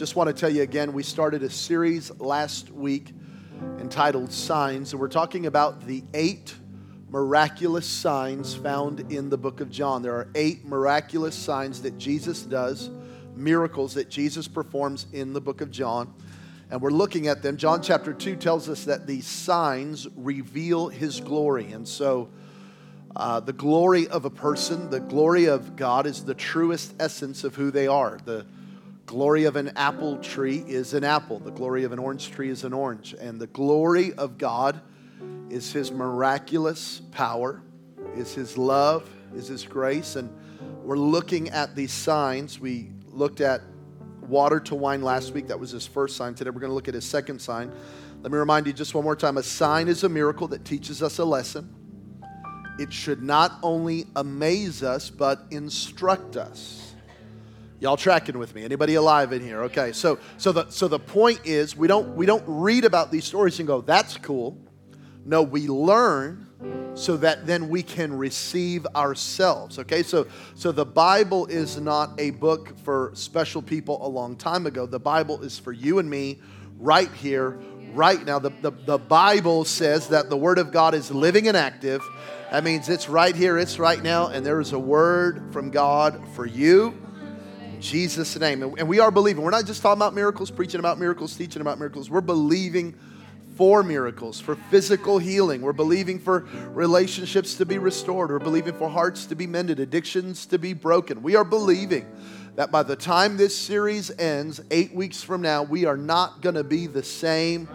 Just want to tell you again, we started a series last week entitled Signs, and we're talking about the 8 miraculous signs found in the book of John. There are 8 miraculous signs that Jesus does, miracles that Jesus performs in the book of John, and we're looking at them. John chapter 2 tells us that these signs reveal his glory, and so the glory of a person, the glory of God is the truest essence of who they are. The glory of an apple tree is an apple. The glory of an orange tree is an orange. And the glory of God is his miraculous power, is his love, is his grace. And we're looking at these signs. We looked at water to wine last week. That was his first sign. Today we're going to look at his second sign. Let me remind you just one more time. A sign is a miracle that teaches us a lesson. It should not only amaze us, but instruct us. Y'all tracking with me? Anybody alive in here? Okay, so the point is we don't read about these stories and go, that's cool. No, we learn so that then we can receive ourselves. Okay, so the Bible is not a book for special people a long time ago. The Bible is for you and me right here, right now. The Bible says that the Word of God is living and active. That means it's right here, it's right now, and there is a word from God for you in Jesus' name. And we are believing. We're not just talking about miracles, preaching about miracles, teaching about miracles. We're believing for miracles, for physical healing. We're believing for relationships to be restored. We're believing for hearts to be mended, addictions to be broken. We are believing that by the time this series ends, 8 weeks from now, we are not going to be the same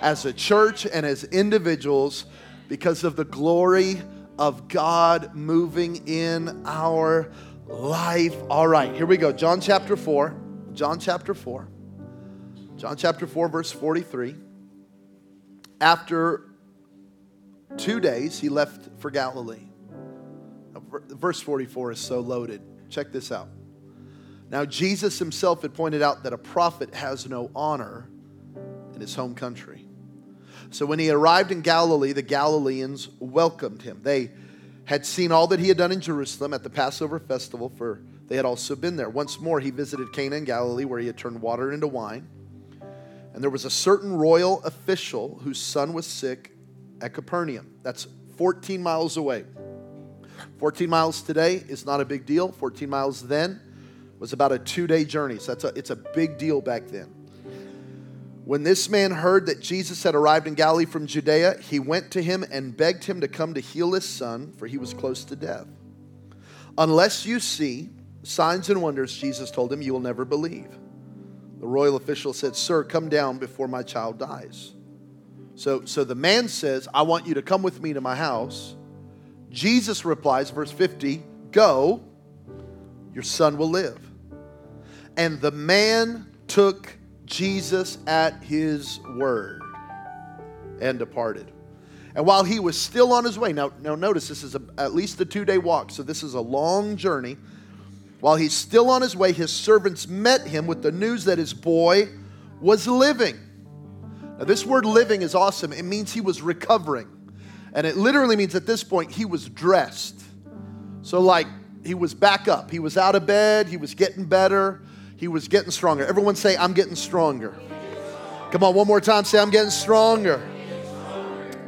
as a church and as individuals because of the glory of God moving in our life. All right, here we go. John chapter 4, verse 43. After 2 days, he left for Galilee. Verse 44 is so loaded. Check this out. Now, Jesus himself had pointed out that a prophet has no honor in his home country. So when he arrived in Galilee, the Galileans welcomed him. They had seen all that he had done in Jerusalem at the Passover festival, for they had also been there. Once more, he visited Cana in Galilee, where he had turned water into wine. And there was a certain royal official whose son was sick at Capernaum. That's 14 miles away. 14 miles today is not a big deal. 14 miles then was about a 2-day journey. So it's a big deal back then. When this man heard that Jesus had arrived in Galilee from Judea, he went to him and begged him to come to heal his son, for he was close to death. Unless you see signs and wonders, Jesus told him, you will never believe. The royal official said, sir, come down before my child dies. So the man says, I want you to come with me to my house. Jesus replies, verse 50, go, your son will live. And the man took Jesus at his word and departed. And while he was still on his way, now notice this is at least a 2-day walk, so this is a long journey. While he's still on his way, his servants met him with the news that his boy was living. Now this word living is awesome. It means he was recovering. And it literally means at this point he was dressed. So like he was back up. He was out of bed. He was getting better. He was getting stronger. Everyone say, I'm getting stronger. Come on, one more time. Say, I'm getting stronger.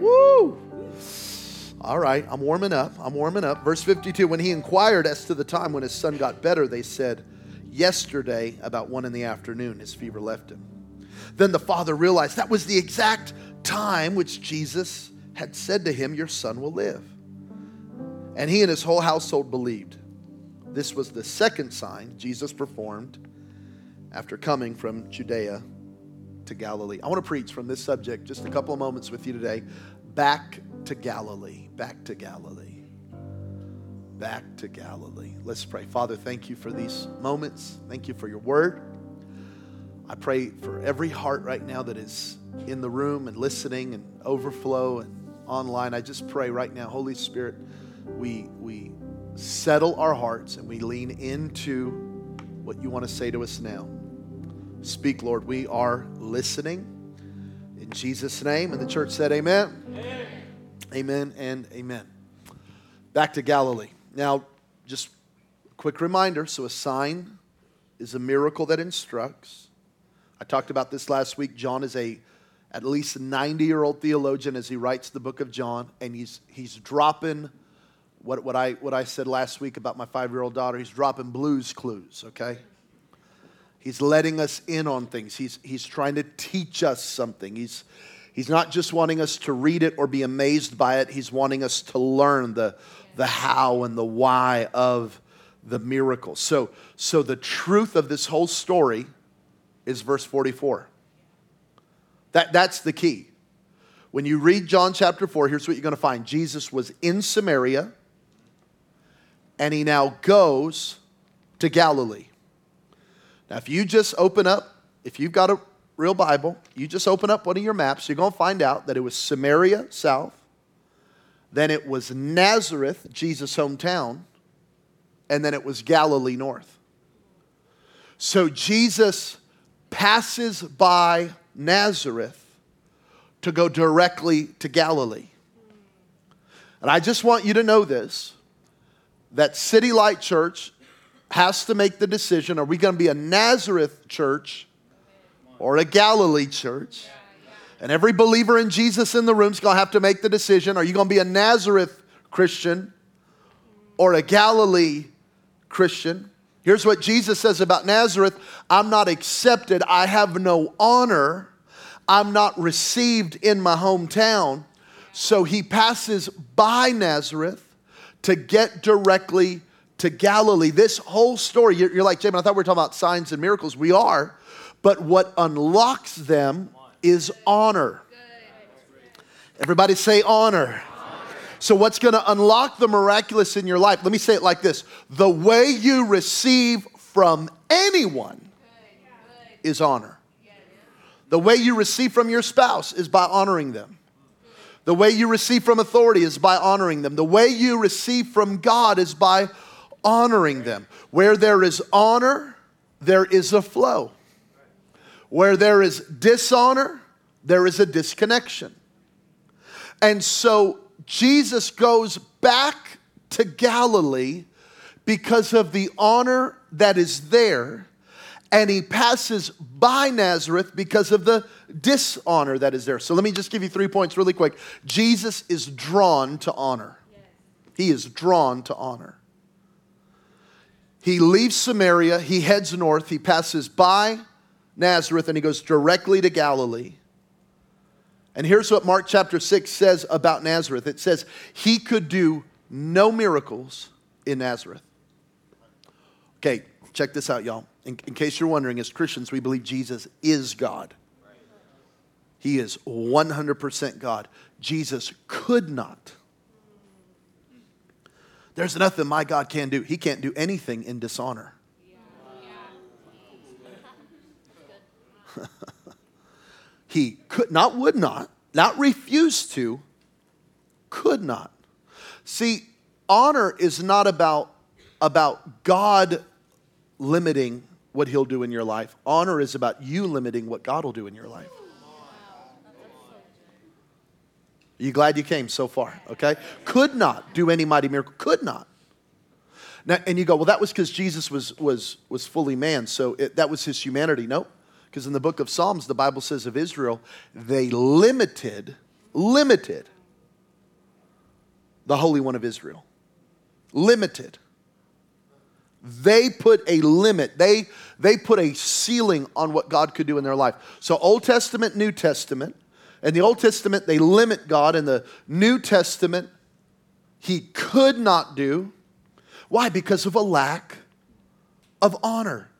Woo. All right, I'm warming up. Verse 52, when he inquired as to the time when his son got better, they said, yesterday, about 1 p.m, his fever left him. Then the father realized that was the exact time which Jesus had said to him, your son will live. And he and his whole household believed. This was the second sign Jesus performed after coming from Judea to Galilee. I want to preach from this subject just a couple of moments with you today. Back to Galilee. Let's pray. Father, thank you for these moments. Thank you for your word. I pray for every heart right now that is in the room and listening and overflow and online. I just pray right now, Holy Spirit, we settle our hearts and we lean into what you want to say to us now. Speak, Lord. We are listening. In Jesus' name. And the church said amen. Amen. Amen and amen. Back to Galilee. Now, just a quick reminder. So a sign is a miracle that instructs. I talked about this last week. John is at least a 90-year-old theologian as he writes the book of John, and he's dropping what I said last week about my 5-year-old daughter. He's dropping Blue's Clues, okay? He's letting us in on things. He's trying to teach us something. He's not just wanting us to read it or be amazed by it. He's wanting us to learn the how and the why of the miracle. So the truth of this whole story is verse 44. That's the key. When you read John chapter 4, here's what you're going to find. Jesus was in Samaria, and he now goes to Galilee. Now, if you just open up, if you've got a real Bible, you just open up one of your maps, you're going to find out that it was Samaria south, then it was Nazareth, Jesus' hometown, and then it was Galilee north. So Jesus passes by Nazareth to go directly to Galilee. And I just want you to know this, that City Light Church has to make the decision, are we going to be a Nazareth church or a Galilee church? And every believer in Jesus in the room is going to have to make the decision, are you going to be a Nazareth Christian or a Galilee Christian? Here's what Jesus says about Nazareth. I'm not accepted. I have no honor. I'm not received in my hometown. So he passes by Nazareth to get directly to Galilee. This whole story, you're like, Jamin, I thought we were talking about signs and miracles. We are, but what unlocks them is honor. Everybody say honor. So what's going to unlock the miraculous in your life? Let me say it like this. The way you receive from anyone is honor. The way you receive from your spouse is by honoring them. The way you receive from authority is by honoring them. The way you receive from God is by honoring them. Where there is honor, there is a flow. Where there is dishonor, there is a disconnection. And so Jesus goes back to Galilee because of the honor that is there, and he passes by Nazareth because of the dishonor that is there. So let me just give you 3 points really quick. Jesus is drawn to honor. He is drawn to honor. He leaves Samaria, he heads north, he passes by Nazareth, and he goes directly to Galilee. And here's what Mark chapter 6 says about Nazareth. It says, he could do no miracles in Nazareth. Okay, check this out, y'all. In case you're wondering, as Christians, we believe Jesus is God. He is 100% God. Jesus could not. There's nothing my God can do. He can't do anything in dishonor. He could not, would not refused to, could not. See, honor is not about God limiting what he'll do in your life. Honor is about you limiting what God will do in your life. Are you glad you came so far? Okay. Could not do any mighty miracle. Could not. Now, and you go, well, that was because Jesus was fully man, so that was his humanity. Nope. Because in the book of Psalms, the Bible says of Israel, they limited the Holy One of Israel. Limited. They put a limit. They put a ceiling on what God could do in their life. So Old Testament, New Testament. In the Old Testament, they limit God. In the New Testament, he could not do. Why? Because of a lack of honor.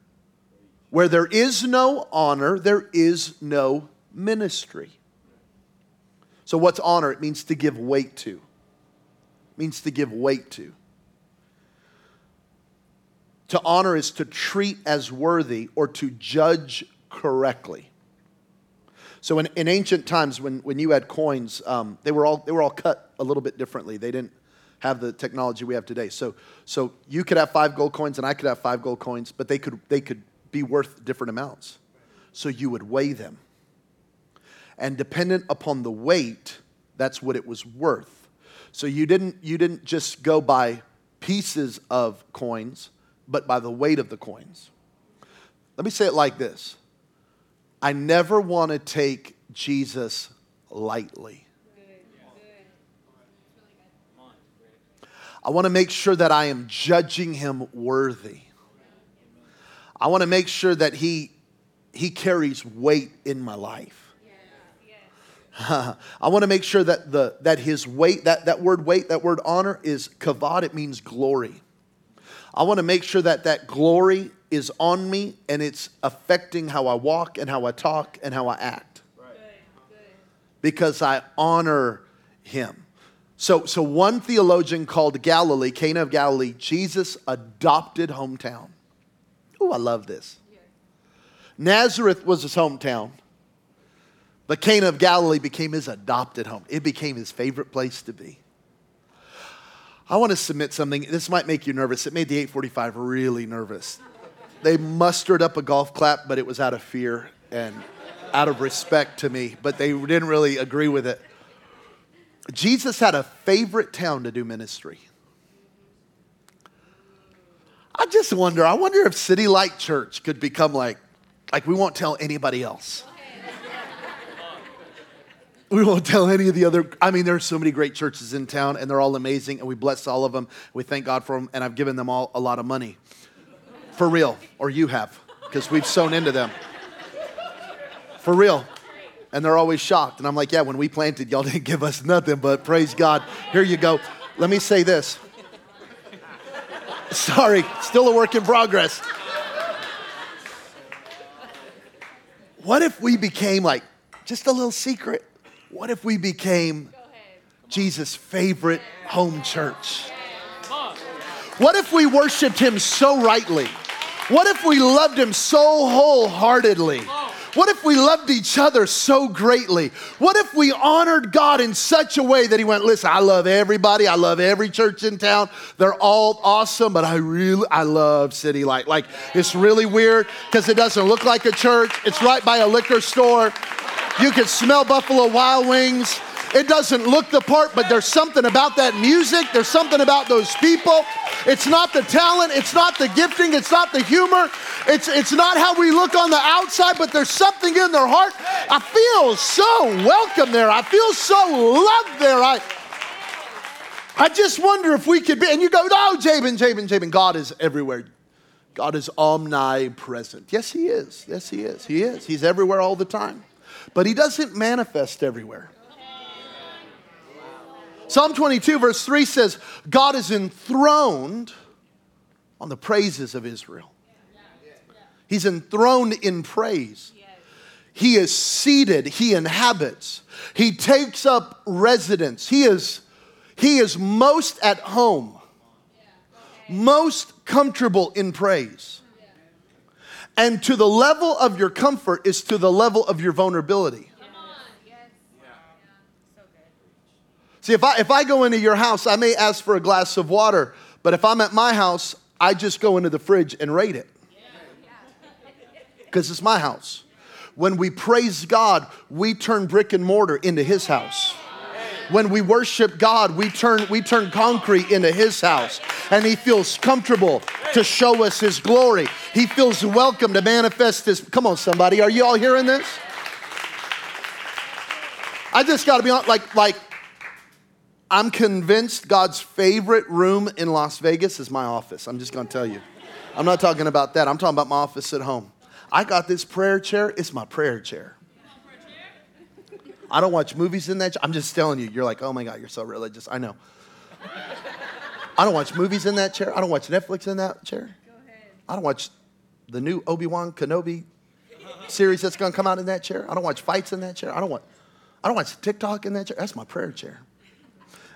Where there is no honor, there is no ministry. So what's honor? It means to give weight to. It means to give weight to. To honor is to treat as worthy or to judge correctly. So in ancient times, when you had coins, they were all cut a little bit differently. They didn't have the technology we have today. So you could have 5 gold coins and I could have 5 gold coins, but they could be worth different amounts. So you would weigh them. And dependent upon the weight, that's what it was worth. So you didn't just go by pieces of coins, but by the weight of the coins. Let me say it like this. I never want to take Jesus lightly. I want to make sure that I am judging him worthy. I want to make sure that he carries weight in my life. I want to make sure that his weight, that word weight, that word honor is kavod. It means glory. I want to make sure that that glory is on me and it's affecting how I walk and how I talk and how I act. Right. Good. Because I honor him. So one theologian called Galilee, Cana of Galilee, Jesus' adopted hometown. Oh, I love this. Yeah. Nazareth was his hometown. But Cana of Galilee became his adopted home. It became his favorite place to be. I want to submit something. This might make you nervous. It made the 845 really nervous. They mustered up a golf clap, but it was out of fear and out of respect to me. But they didn't really agree with it. Jesus had a favorite town to do ministry. I just wonder. I wonder if City Light Church could become like we won't tell anybody else. We won't tell any of the other. I mean, there are so many great churches in town, and they're all amazing, and we bless all of them. We thank God for them, and I've given them all a lot of money. For real. Or you have, because we've sown into them. For real. And they're always shocked. And I'm like, yeah, when we planted, y'all didn't give us nothing, but praise God. Here you go. Let me say this. Sorry, still a work in progress. What if we became like, just a little secret? What if we became Jesus' favorite home church? What if we worshiped him so rightly? What if we loved him so wholeheartedly? What if we loved each other so greatly? What if we honored God in such a way that he went, listen, I love everybody. I love every church in town. They're all awesome, but I love City Light. Like, it's really weird because it doesn't look like a church. It's right by a liquor store. You can smell Buffalo Wild Wings. It doesn't look the part, but there's something about that music. There's something about those people. It's not the talent. It's not the gifting. It's not the humor. It's not how we look on the outside, but there's something in their heart. I feel so welcome there. I feel so loved there. I just wonder if we could be, and you go, no, Jabin. God is everywhere. God is omnipresent. Yes, he is. Yes, he is. He is. He's everywhere all the time. But he doesn't manifest everywhere. Psalm 22 verse 3 says, God is enthroned on the praises of Israel. He's enthroned in praise. He is seated. He inhabits. He takes up residence. He is most at home. Most comfortable in praise. And to the level of your comfort is to the level of your vulnerability. Come on. Yes. Yeah. So good. See, if I go into your house, I may ask for a glass of water, but if I'm at my house, I just go into the fridge and raid it. Because it's my house. When we praise God, we turn brick and mortar into his house. When we worship God, we turn concrete into his house. And he feels comfortable to show us his glory. He feels welcome to manifest his. Come on, somebody. Are you all hearing this? I just got to be honest. Like, I'm convinced God's favorite room in Las Vegas is my office. I'm just going to tell you. I'm not talking about that. I'm talking about my office at home. I got this prayer chair. It's my prayer chair. I don't watch movies in that chair. I'm just telling you. You're like, oh my God, you're so religious. I know. I don't watch movies in that chair. I don't watch Netflix in that chair. Go ahead. I don't watch the new Obi-Wan Kenobi series that's going to come out in that chair. I don't watch fights in that chair. I don't watch TikTok in that chair. That's my prayer chair.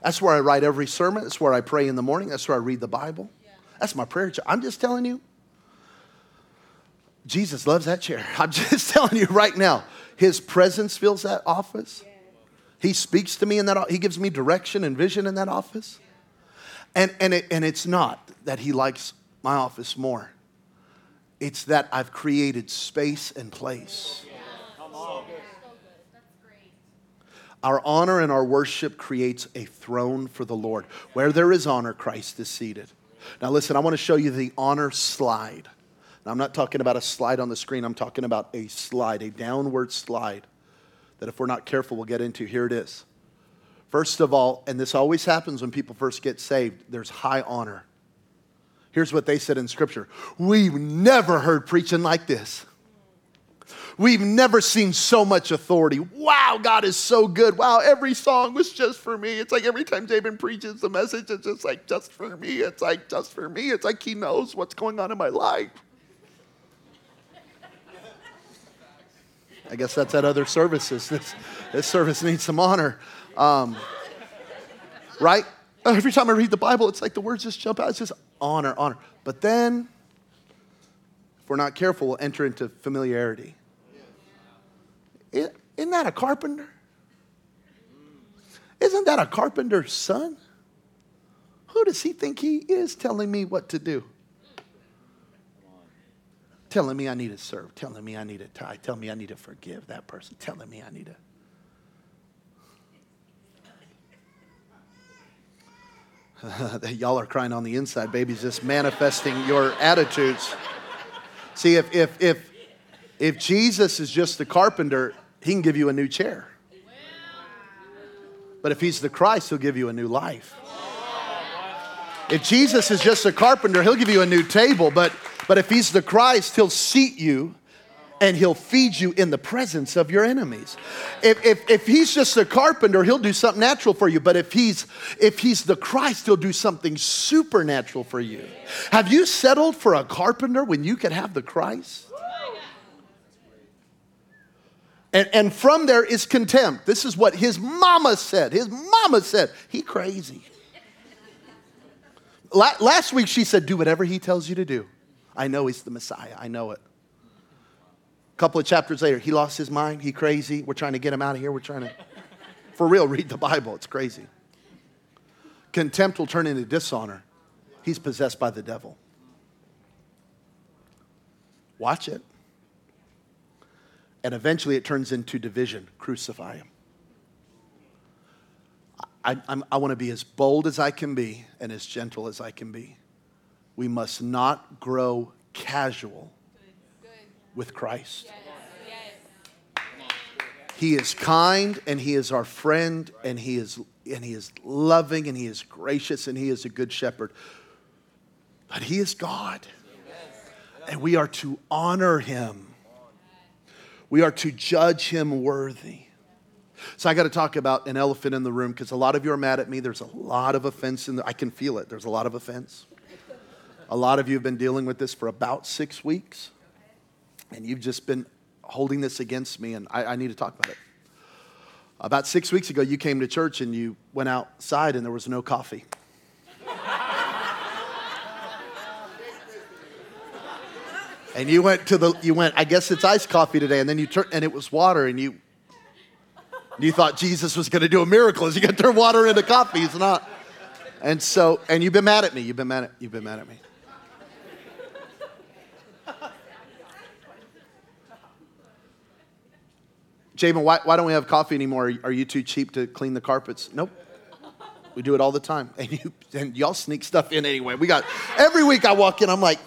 That's where I write every sermon. That's where I pray in the morning. That's where I read the Bible. Yeah. That's my prayer chair. I'm just telling you, Jesus loves that chair. I'm just telling you right now. His presence fills that office. He speaks to me in that office. He gives me direction and vision in that office. And it's not that he likes my office more. It's that I've created space and place. Our honor and our worship creates a throne for the Lord. Where there is honor, Christ is seated. Now listen, I want to show you the honor slide. I'm not talking about a slide on the screen. I'm talking about a slide, a downward slide that if we're not careful, we'll get into. Here it is. First of all, and this always happens when people first get saved, there's high honor. Here's what they said in Scripture. We've never heard preaching like this. We've never seen so much authority. Wow, God is so good. Wow, every song was just for me. It's like every time David preaches the message, it's just like, just for me. It's like, just for me. It's like he knows what's going on in my life. I guess that's at other services. This service needs some honor. Right? Every time I read the Bible, it's like the words just jump out. It's just honor, honor. But then, if we're not careful, we'll enter into familiarity. Isn't that a carpenter? Isn't that a carpenter's son? Who does he think he is telling me what to do? Telling me I need to serve. Telling me I need to tithe. Telling me I need to forgive that person. Telling me I need to. Y'all are crying on the inside. Baby's just manifesting your attitudes. See, if Jesus is just the carpenter, he can give you a new chair. But if he's the Christ, he'll give you a new life. If Jesus is just a carpenter, he'll give you a new table. But if he's the Christ, he'll seat you and he'll feed you in the presence of your enemies. If he's just a carpenter, he'll do something natural for you. But if he's the Christ, he'll do something supernatural for you. Have you settled for a carpenter when you could have the Christ? And from there is contempt. This is what his mama said. His mama said, he crazy. Last week she said, do whatever he tells you to do. I know he's the Messiah. I know it. Couple of chapters later, he lost his mind. He crazy. We're trying to get him out of here. We're trying to, for real, read the Bible. It's crazy. Contempt will turn into dishonor. He's possessed by the devil. Watch it. And eventually it turns into division. Crucify him. I want to be as bold as I can be and as gentle as I can be. We must not grow casual with Christ. Yes. He is kind and he is our friend and he is loving and he is gracious and he is a good shepherd. But he is God. And we are to honor him. We are to judge him worthy. So I got to talk about an elephant in the room because a lot of you are mad at me. There's a lot of offense in there. I can feel it. There's a lot of offense. A lot of you have been dealing with this for about 6 weeks. And you've just been holding this against me, and I need to talk about it. About 6 weeks ago, you came to church, and you went outside, and there was no coffee. And you went to I guess it's iced coffee today, and then you turned, and it was water, and you thought Jesus was going to do a miracle as you got to turn water into coffee. It's not. And so, and you've been mad at me. You've been mad at me. Jamin, why don't we have coffee anymore? Are you too cheap to clean the carpets? Nope. We do it all the time. And y'all sneak stuff in anyway. Every week I walk in, I'm like,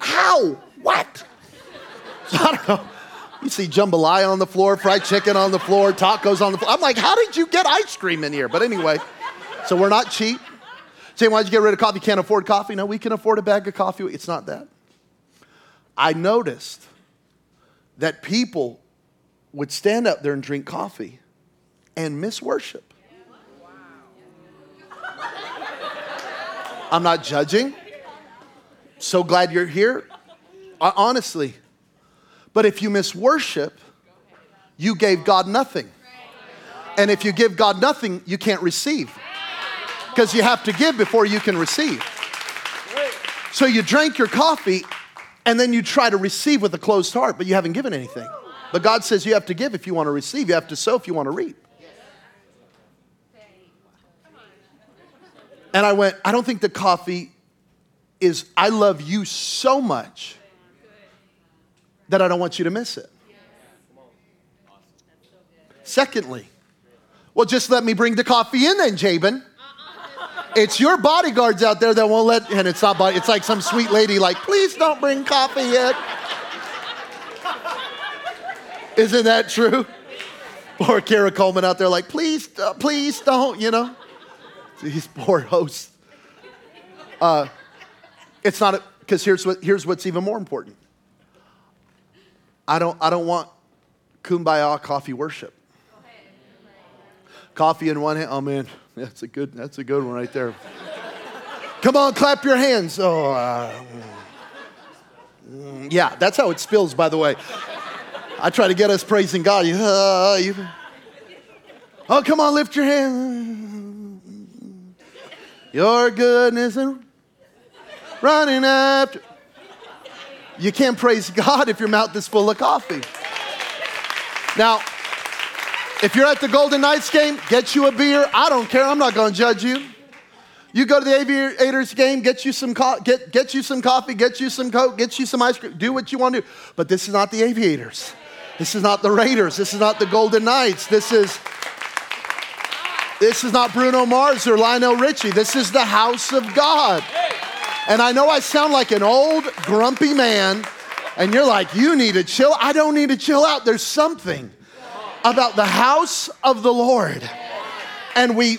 how, what? So I don't know. You see jambalaya on the floor, fried chicken on the floor, tacos on the floor. I'm like, how did you get ice cream in here? But anyway, so we're not cheap. Jamin, why'd you get rid of coffee? You can't afford coffee? No, we can afford a bag of coffee. It's not that. I noticed that people would stand up there and drink coffee and miss worship. I'm not judging. So glad you're here. Honestly. But if you miss worship, you gave God nothing. And if you give God nothing, you can't receive. Because you have to give before you can receive. So you drank your coffee and then you try to receive with a closed heart, but you haven't given anything. But God says you have to give if you want to receive. You have to sow if you want to reap. And I went, I don't think the coffee is, I love you so much that I don't want you to miss it. Secondly, well, just let me bring the coffee in then, Jabin. It's your bodyguards out there that won't let, and it's not body, it's like some sweet lady like, please don't bring coffee yet. Isn't that true? Or Kara Coleman out there like, please don't, you know? These poor hosts. It's not, because here's what's even more important. I don't want kumbaya coffee worship. Coffee in one hand, oh man, that's a good one right there. Come on, clap your hands. Oh, yeah, that's how it spills, by the way. I try to get us praising God. Oh, come on, lift your hand. Your goodness and running after. You can't praise God if your mouth is full of coffee. Now, if you're at the Golden Knights game, get you a beer. I don't care. I'm not going to judge you. You go to the Aviators game, get you some coffee, get you some Coke, get you some ice cream. Do what you want to do. But this is not the Aviators. This is not the Raiders. This is not the Golden Knights. This is not Bruno Mars or Lionel Richie. This is the house of God. And I know I sound like an old, grumpy man, and you're like, you need to chill. I don't need to chill out. There's something about the house of the Lord. And we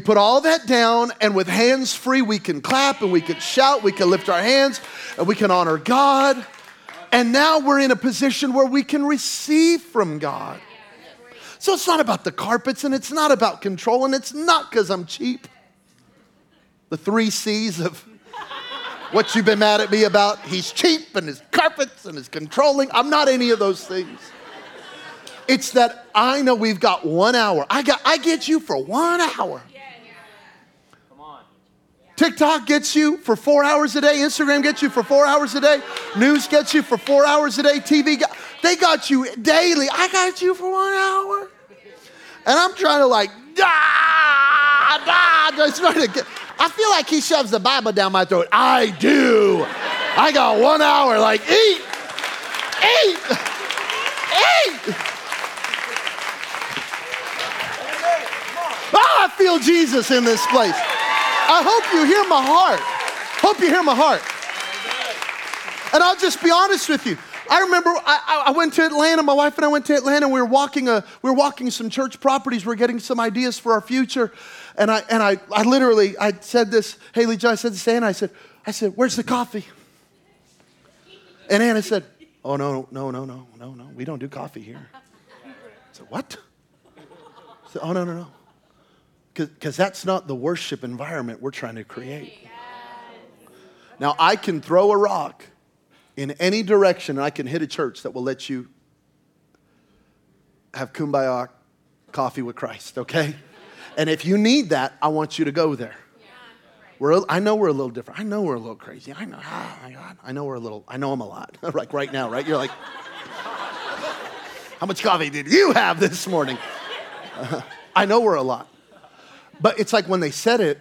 put all that down, and with hands free, we can clap and we can shout, we can lift our hands, and we can honor God. And now we're in a position where we can receive from God. So it's not about the carpets, and it's not about control, and it's not because I'm cheap. The 3 C's of what you've been mad at me about. He's cheap, and his carpets, and his controlling. I'm not any of those things. It's that I know we've got 1 hour. I get you for 1 hour. Come on. TikTok gets you for 4 hours a day. Instagram gets you for 4 hours a day. News gets you for 4 hours a day. TV, they got you daily. I got you for 1 hour. And I'm trying to like, I feel like he shoves the Bible down my throat. I do. I got 1 hour. Like, eat. Oh, I feel Jesus in this place. I hope you hear my heart. Hope you hear my heart. And I'll just be honest with you. I remember I went to Atlanta. My wife and I went to Atlanta. We were walking some church properties. We were getting some ideas for our future. And I said this, Haley John, I said this to Anna. I said, where's the coffee? And Anna said, oh no, we don't do coffee here. I said, what? I said, oh no. Because that's not the worship environment we're trying to create. Now, I can throw a rock in any direction, and I can hit a church that will let you have kumbaya coffee with Christ, okay? And if you need that, I want you to go there. I know we're a little different. I know we're a little crazy. I know. Oh my God. I know I'm a lot. Like right now, right? You're like, how much coffee did you have this morning? I know we're a lot. But it's like when they said it,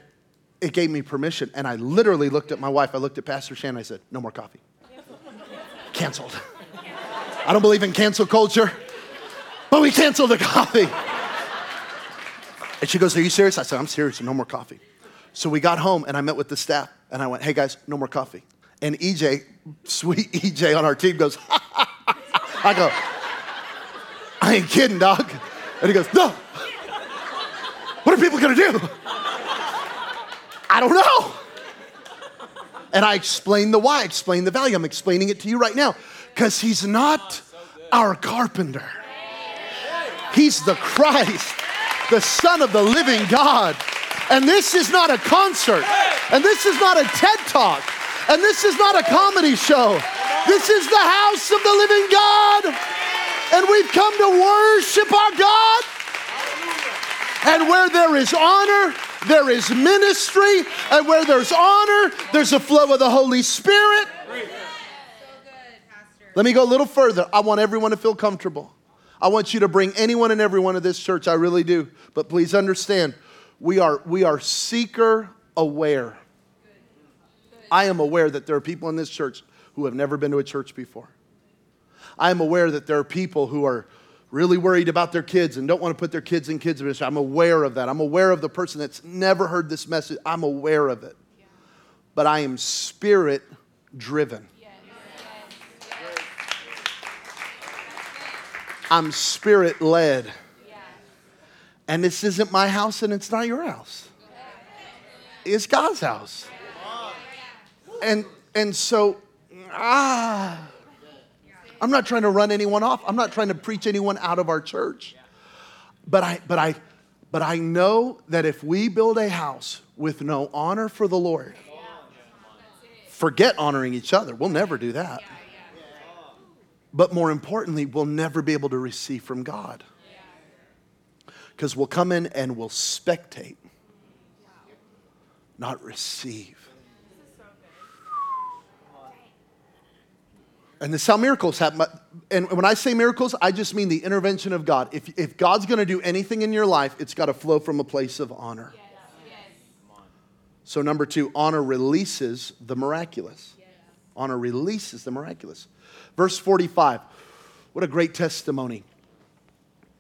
it gave me permission. And I literally looked at my wife. I looked at Pastor Shannon. I said, no more coffee. Canceled. I don't believe in cancel culture, but we canceled the coffee. And she goes, are you serious? I said, I'm serious. No more coffee. So we got home, and I met with the staff, and I went, hey, guys, no more coffee. And EJ, sweet EJ on our team goes, ha, ha, ha. I go, I ain't kidding, dog. And he goes, no. What are people going to do? I don't know. And I explained the why. I explained the value. I'm explaining it to you right now because he's not our carpenter. He's the Christ, the Son of the living God. And this is not a concert. And this is not a TED Talk. And this is not a comedy show. This is the house of the living God. And we've come to worship our God. And where there is honor, there is ministry. And where there's honor, there's a flow of the Holy Spirit. Let me go a little further. I want everyone to feel comfortable. I want you to bring anyone and everyone to this church. I really do. But please understand, we are seeker aware. I am aware that there are people in this church who have never been to a church before. I am aware that there are people who are really worried about their kids and don't want to put their kids in kids ministry. I'm aware of that. I'm aware of the person that's never heard this message. I'm aware of it. Yeah. But I am spirit driven. Yes. Yes. I'm spirit led. Yes. And this isn't my house and it's not your house. Yes. It's God's house. Yes. And so, I'm not trying to run anyone off. I'm not trying to preach anyone out of our church. But I know that if we build a house with no honor for the Lord, forget honoring each other. We'll never do that. But more importantly, we'll never be able to receive from God. Because we'll come in and we'll spectate, not receive. And this is how miracles happen. And when I say miracles, I just mean the intervention of God. If God's going to do anything in your life, it's got to flow from a place of honor. Yes. Yes. So number two, honor releases the miraculous. Yes. Honor releases the miraculous. Verse 45, what a great testimony.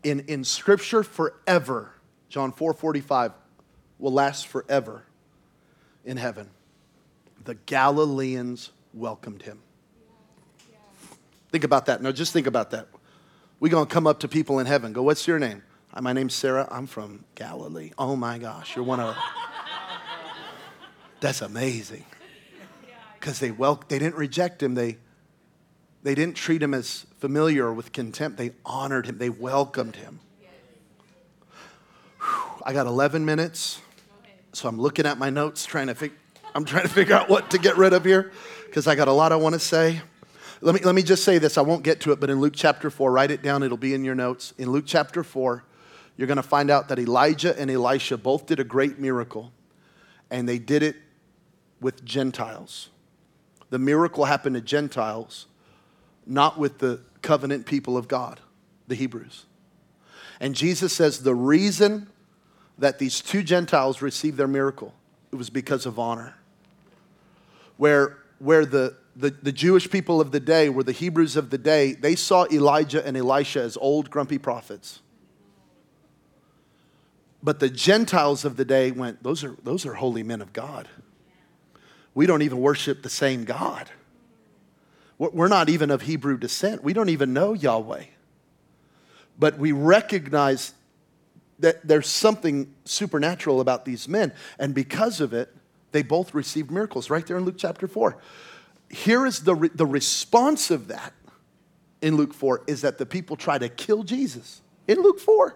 In Scripture forever, John 4:45 will last forever in heaven. The Galileans welcomed him. Think about that. No, just think about that. We're going to come up to people in heaven. Go, what's your name? Hi, my name's Sarah. I'm from Galilee. Oh, my gosh. You're one of... That's amazing. Because they didn't reject him. They didn't treat him as familiar or with contempt. They honored him. They welcomed him. Whew, I got 11 minutes. So I'm looking at my notes, trying to figure out what to get rid of here. Because I got a lot I want to say. Let me just say this. I won't get to it, but in Luke chapter 4, write it down. It'll be in your notes. In Luke chapter 4, you're going to find out that Elijah and Elisha both did a great miracle, and they did it with Gentiles. The miracle happened to Gentiles, not with the covenant people of God, the Hebrews. And Jesus says the reason that these two Gentiles received their miracle, it was because of honor. Where the Jewish people of the day were the Hebrews of the day. They saw Elijah and Elisha as old, grumpy prophets. But the Gentiles of the day went, those are holy men of God. We don't even worship the same God. We're not even of Hebrew descent. We don't even know Yahweh. But we recognize that there's something supernatural about these men. And because of it, they both received miracles right there in Luke chapter 4. Here is the response of that in Luke 4 is that the people try to kill Jesus in Luke 4.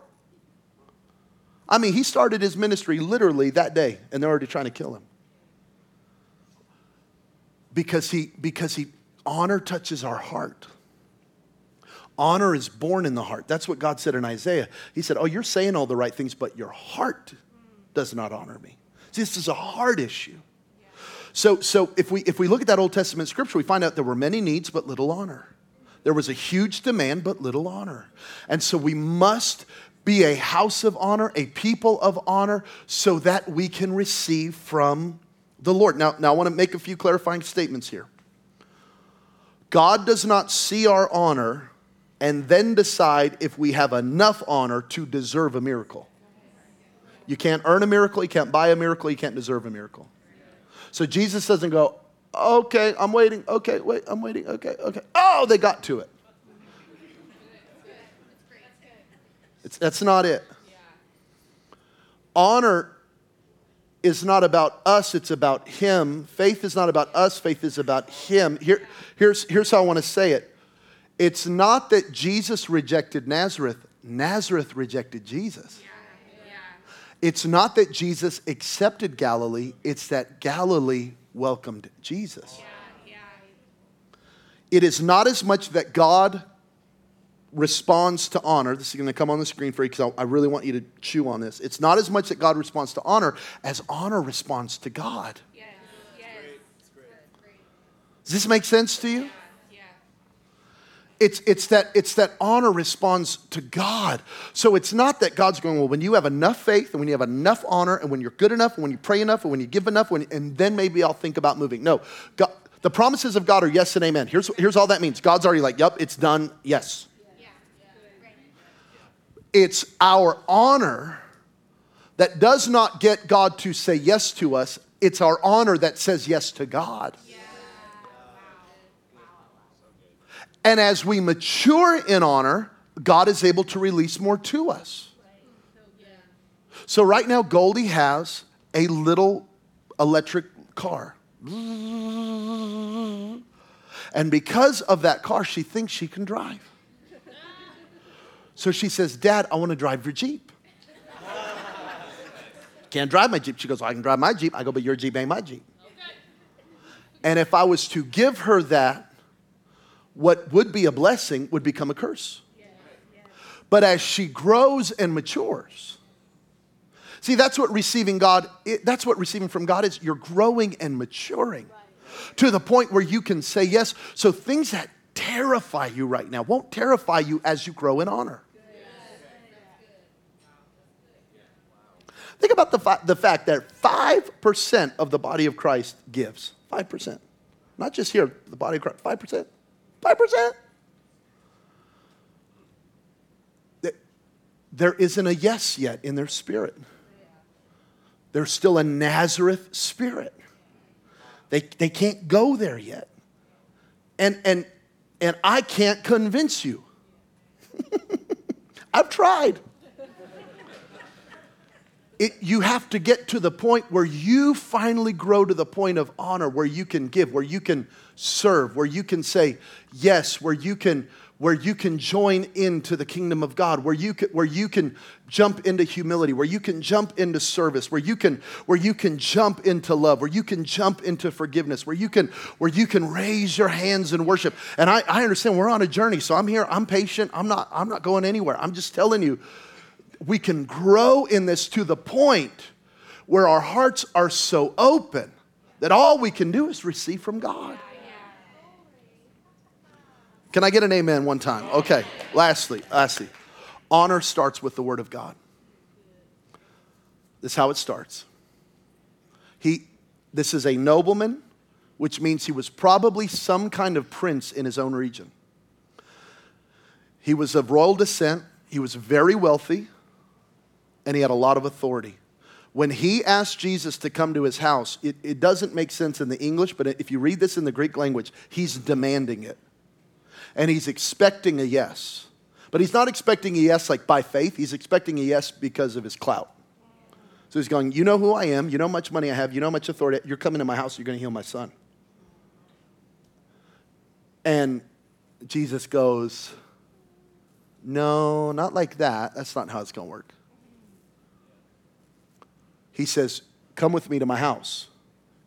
I mean, he started his ministry literally that day, and they're already trying to kill him. Because honor touches our heart. Honor is born in the heart. That's what God said in Isaiah. He said, oh, you're saying all the right things, but your heart does not honor me. See, this is a heart issue. So if we look at that Old Testament scripture, we find out there were many needs but little honor. There was a huge demand but little honor. And so we must be a house of honor, a people of honor, so that we can receive from the Lord. Now I want to make a few clarifying statements here. God does not see our honor and then decide if we have enough honor to deserve a miracle. You can't earn a miracle, you can't buy a miracle, you can't deserve a miracle. So Jesus doesn't go, okay, I'm waiting. Okay, wait, I'm waiting. Okay. Oh, they got to it. That's not it. Honor is not about us. It's about him. Faith is not about us. Faith is about him. Here's how I want to say it. It's not that Jesus rejected Nazareth. Nazareth rejected Jesus. It's not that Jesus accepted Galilee. It's that Galilee welcomed Jesus. Yeah. It is not as much that God responds to honor. This is going to come on the screen for you because I really want you to chew on this. It's not as much that God responds to honor as honor responds to God. Yeah. Yes. That's great. Does this make sense to you? Yeah. It's that honor responds to God. So it's not that God's going, well, when you have enough faith and when you have enough honor and when you're good enough and when you pray enough and when you give enough and then maybe I'll think about moving. No, God, the promises of God are yes and amen. Here's all that means. God's already like, yep, it's done, yes. Yeah. Yeah. It's our honor that does not get God to say yes to us. It's our honor that says yes to God. Yeah. And as we mature in honor, God is able to release more to us. So right now, Goldie has a little electric car. And because of that car, she thinks she can drive. So she says, "Dad, I want to drive your Jeep." "Can't drive my Jeep." She goes, "I can drive my Jeep." I go, "But your Jeep ain't my Jeep." Okay. And if I was to give her that, what would be a blessing would become a curse. Yeah. Yeah. But as she grows and matures, see, that's what receiving God, that's what receiving from God is. You're growing and maturing to the point where you can say yes. So things that terrify you right now won't terrify you as you grow in honor. Think about the fact that 5% of the body of Christ gives. 5%. Not just here, the body of Christ. 5%. 5%. There isn't a yes yet in their spirit. There's still a Nazareth spirit. They can't go there yet. And I can't convince you. I've tried. You have to get to the point where you finally grow to the point of honor, where you can give, where you can serve, where you can say yes, where you can join into the kingdom of God, where you can jump into humility, where you can jump into service, where you can jump into love, where you can jump into forgiveness, where you can raise your hands in worship. And I understand we're on a journey, so I'm here, I'm patient, I'm not going anywhere. I'm just telling you. We can grow in this to the point where our hearts are so open that all we can do is receive from God. Can I get an amen one time? Okay, lastly. Honor starts with the Word of God. This is how it starts. This is a nobleman, which means he was probably some kind of prince in his own region. He was of royal descent. He was very wealthy. And he had a lot of authority. When he asked Jesus to come to his house, it doesn't make sense in the English, but if you read this in the Greek language, he's demanding it. And he's expecting a yes. But he's not expecting a yes like by faith. He's expecting a yes because of his clout. So he's going, "You know who I am. You know how much money I have. You know how much authority. You're coming to my house. You're going to heal my son." And Jesus goes, "No, not like that. That's not how it's going to work." He says, "Come with me to my house."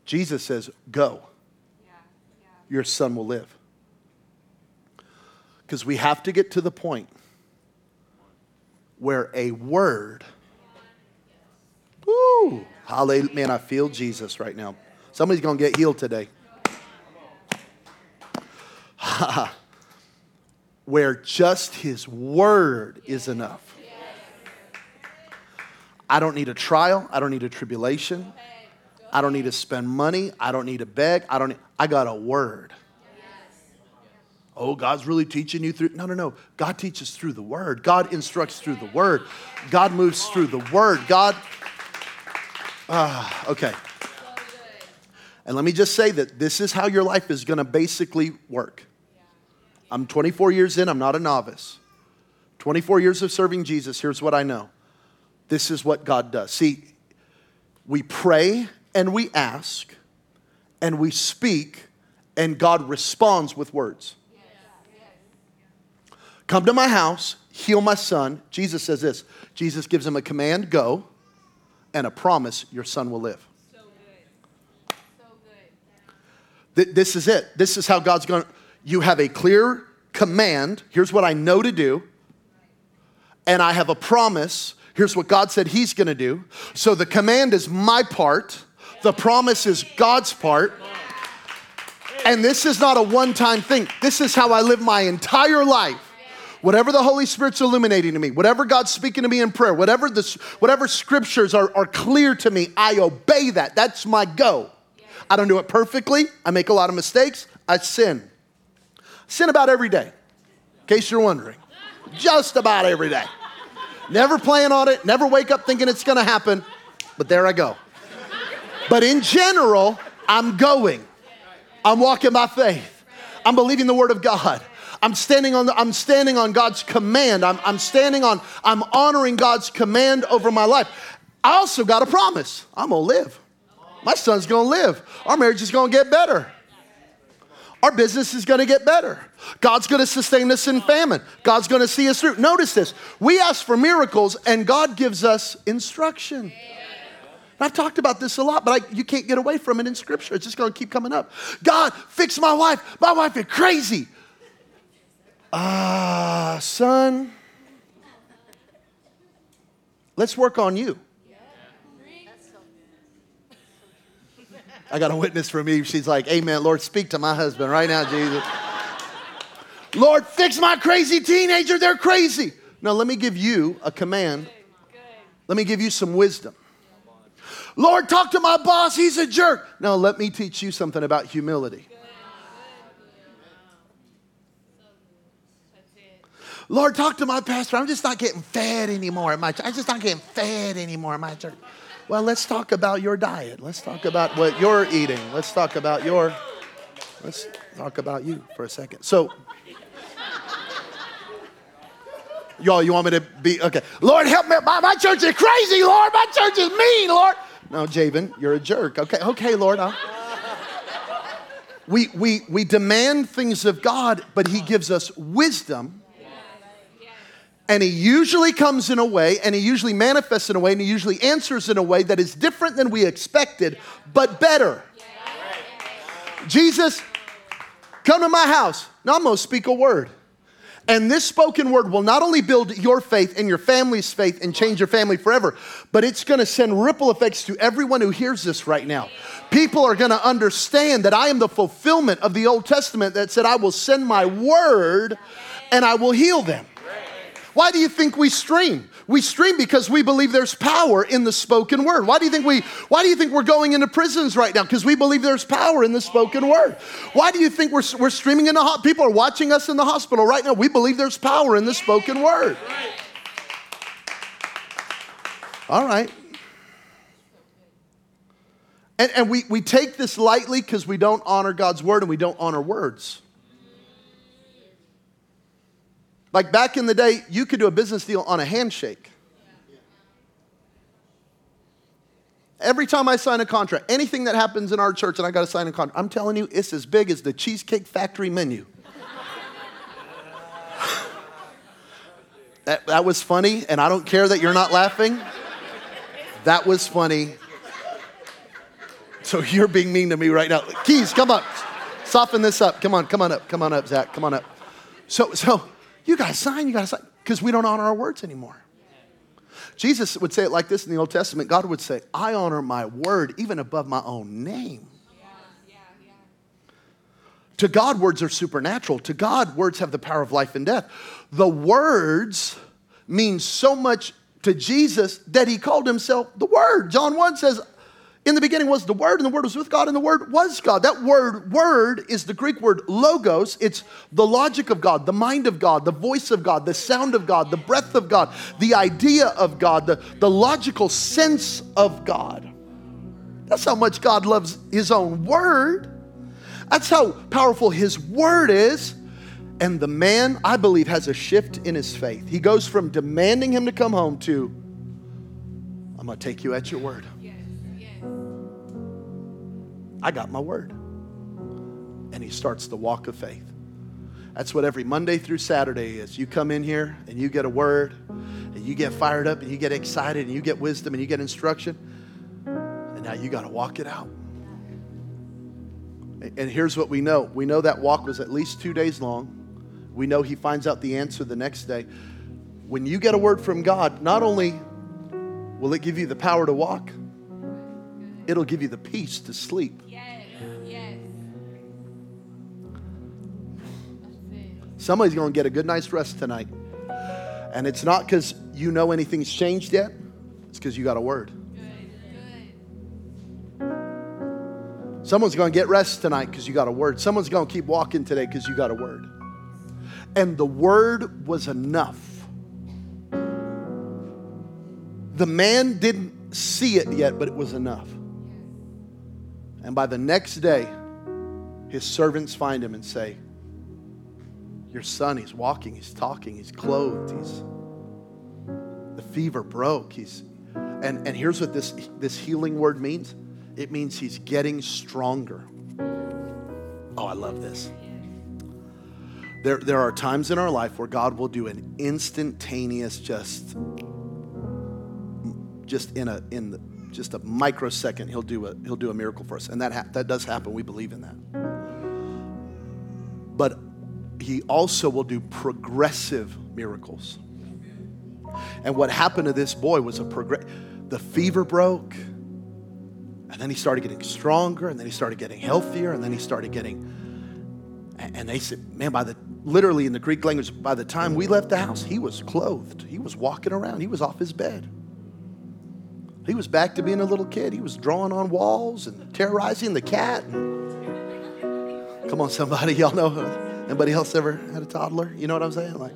Jesus says, "Go. Your son will live." Because we have to get to the point where a word. Woo! Hallelujah. Man, I feel Jesus right now. Somebody's going to get healed today. Where just his word is enough. I don't need a trial. I don't need a tribulation. I don't need to spend money. I don't need to beg. I got a word. Oh, God's really teaching you through. No. God teaches through the word. God instructs through the word. God moves through the word. Okay. And let me just say that this is how your life is going to basically work. I'm 24 years in. I'm not a novice. 24 years of serving Jesus. Here's what I know. This is what God does. See, we pray and we ask and we speak and God responds with words. Yes. "Come to my house, heal my son." Jesus says this. Jesus gives him a command, "Go," and a promise, "Your son will live." So good. So good. This is it. This is how God's going to. You have a clear command. Here's what I know to do. And I have a promise. Here's what God said he's going to do. So the command is my part. The promise is God's part. And this is not a one-time thing. This is how I live my entire life. Whatever the Holy Spirit's illuminating to me, whatever God's speaking to me in prayer, whatever scriptures are clear to me, I obey that. That's my go. I don't do it perfectly. I make a lot of mistakes. I sin. Sin about every day, in case you're wondering. Just about every day. Never plan on it, never wake up thinking it's gonna happen, but there I go. But in general, I'm going. I'm walking by faith. I'm believing the word of God. I'm standing on God's command. I'm honoring God's command over my life. I also got a promise. I'm gonna live. My son's gonna live. Our marriage is gonna get better. Our business is gonna get better. God's gonna sustain us in famine. God's gonna see us through. Notice this. We ask for miracles and God gives us instruction. And I've talked about this a lot, but you can't get away from it in scripture. It's just gonna keep coming up. God, fix my wife. My wife is crazy. Son, let's work on you. I got a witness from Eve. She's like, amen, Lord, speak to my husband right now, Jesus. Lord, fix my crazy teenager. They're crazy. No, let me give you a command. Let me give you some wisdom. Lord, talk to my boss. He's a jerk. No, let me teach you something about humility. Lord, talk to my pastor. I'm just not getting fed anymore at my church. Well, let's talk about your diet. Let's talk about what you're eating. Let's talk about you for a second. So, y'all, you want me to be, okay. Lord, help me. My church is crazy, Lord. My church is mean, Lord. No, Jabin, you're a jerk. Okay, Lord. We demand things of God, but he gives us wisdom. And he usually comes in a way, and he usually manifests in a way, and he usually answers in a way that is different than we expected, but better. Yeah. Jesus, come to my house. Now I'm going to speak a word. And this spoken word will not only build your faith and your family's faith and change your family forever, but it's going to send ripple effects to everyone who hears this right now. People are going to understand that I am the fulfillment of the Old Testament that said, I will send my word and I will heal them. Why do you think we stream? We stream because we believe there's power in the spoken word. Why do you think we're going into prisons right now? Because we believe there's power in the spoken word. Why do you think we're streaming in the hospital? People are watching us in the hospital right now. We believe there's power in the spoken word. All right. And we take this lightly because we don't honor God's word and we don't honor words. Like back in the day, you could do a business deal on a handshake. Every time I sign a contract, anything that happens in our church and I got to sign a contract, I'm telling you, it's as big as the Cheesecake Factory menu. That was funny, and I don't care that you're not laughing. That was funny. So you're being mean to me right now. Keys, come up. Soften this up. Come on up. Come on up, Zach. Come on up. So. You gotta sign, because we don't honor our words anymore. Jesus would say it like this in the Old Testament. God would say, I honor my word even above my own name. Yeah. To God, words are supernatural. To God, words have the power of life and death. The words mean so much to Jesus that he called himself the Word. John 1 says, in the beginning was the Word, and the Word was with God, and the Word was God. That word, word, is the Greek word logos. It's the logic of God, the mind of God, the voice of God, the sound of God, the breath of God, the idea of God, the logical sense of God. That's how much God loves his own word. That's how powerful his word is. And the man, I believe, has a shift in his faith. He goes from demanding him to come home to, I'm going to take you at your word. I got my word. And he starts the walk of faith. That's what every Monday through Saturday is. You come in here and you get a word and you get fired up and you get excited and you get wisdom and you get instruction. And now you got to walk it out. And here's what we know. We know that walk was at least 2 days long. We know he finds out the answer the next day. When you get a word from God, not only will it give you the power to walk, it'll give you the peace to sleep. Yes. Somebody's going to get a good night's rest tonight. And it's not because you know anything's changed yet. It's because you got a word. Good. Someone's going to get rest tonight because you got a word. Someone's going to keep walking today because you got a word. And the word was enough. The man didn't see it yet, but it was enough. And by the next day, his servants find him and say, your son, he's walking, he's talking, he's clothed, the fever broke. And here's what this healing word means. It means he's getting stronger. Oh, I love this. There are times in our life where God will do an instantaneous, just in a microsecond, he'll do a miracle for us, and that does happen. We believe in that. But he also will do progressive miracles. And what happened to this boy was the fever broke, and then he started getting stronger, and then he started getting healthier, and then he started getting. And they said, man, literally in the Greek language, by the time we left the house, he was clothed. He was walking around. He was off his bed. He was back to being a little kid. He was drawing on walls and terrorizing the cat. Come on, somebody. Y'all know, anybody else ever had a toddler? You know what I'm saying? Like,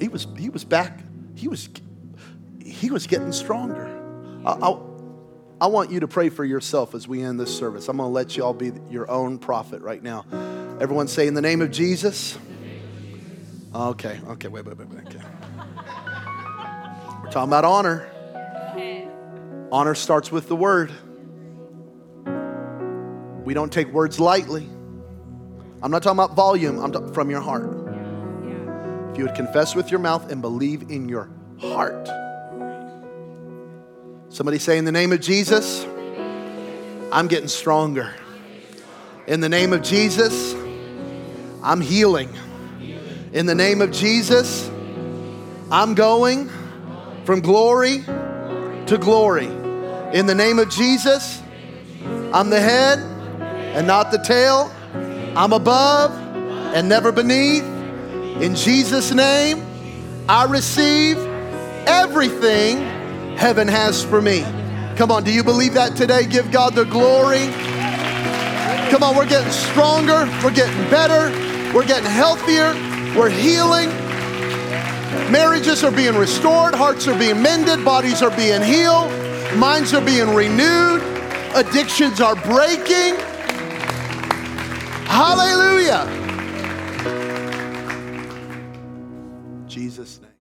he was back. He was getting stronger. I want you to pray for yourself as we end this service. I'm going to let you all be your own prophet right now. Everyone say, in the name of Jesus. Okay, wait. Okay. We're talking about honor. Honor starts with the word. We don't take words lightly. I'm not talking about volume. I'm talking from your heart. If you would confess with your mouth and believe in your heart. Somebody say, in the name of Jesus, I'm getting stronger. In the name of Jesus, I'm healing. In the name of Jesus, I'm going from glory to glory. In the name of Jesus, I'm the head and not the tail. I'm above and never beneath. In Jesus' name, I receive everything heaven has for me. Come on, do you believe that today? Give God the glory. Come on, we're getting stronger. We're getting better. We're getting healthier. We're healing. Marriages are being restored. Hearts are being mended. Bodies are being healed. Minds are being renewed. Addictions are breaking. Hallelujah. Jesus' name.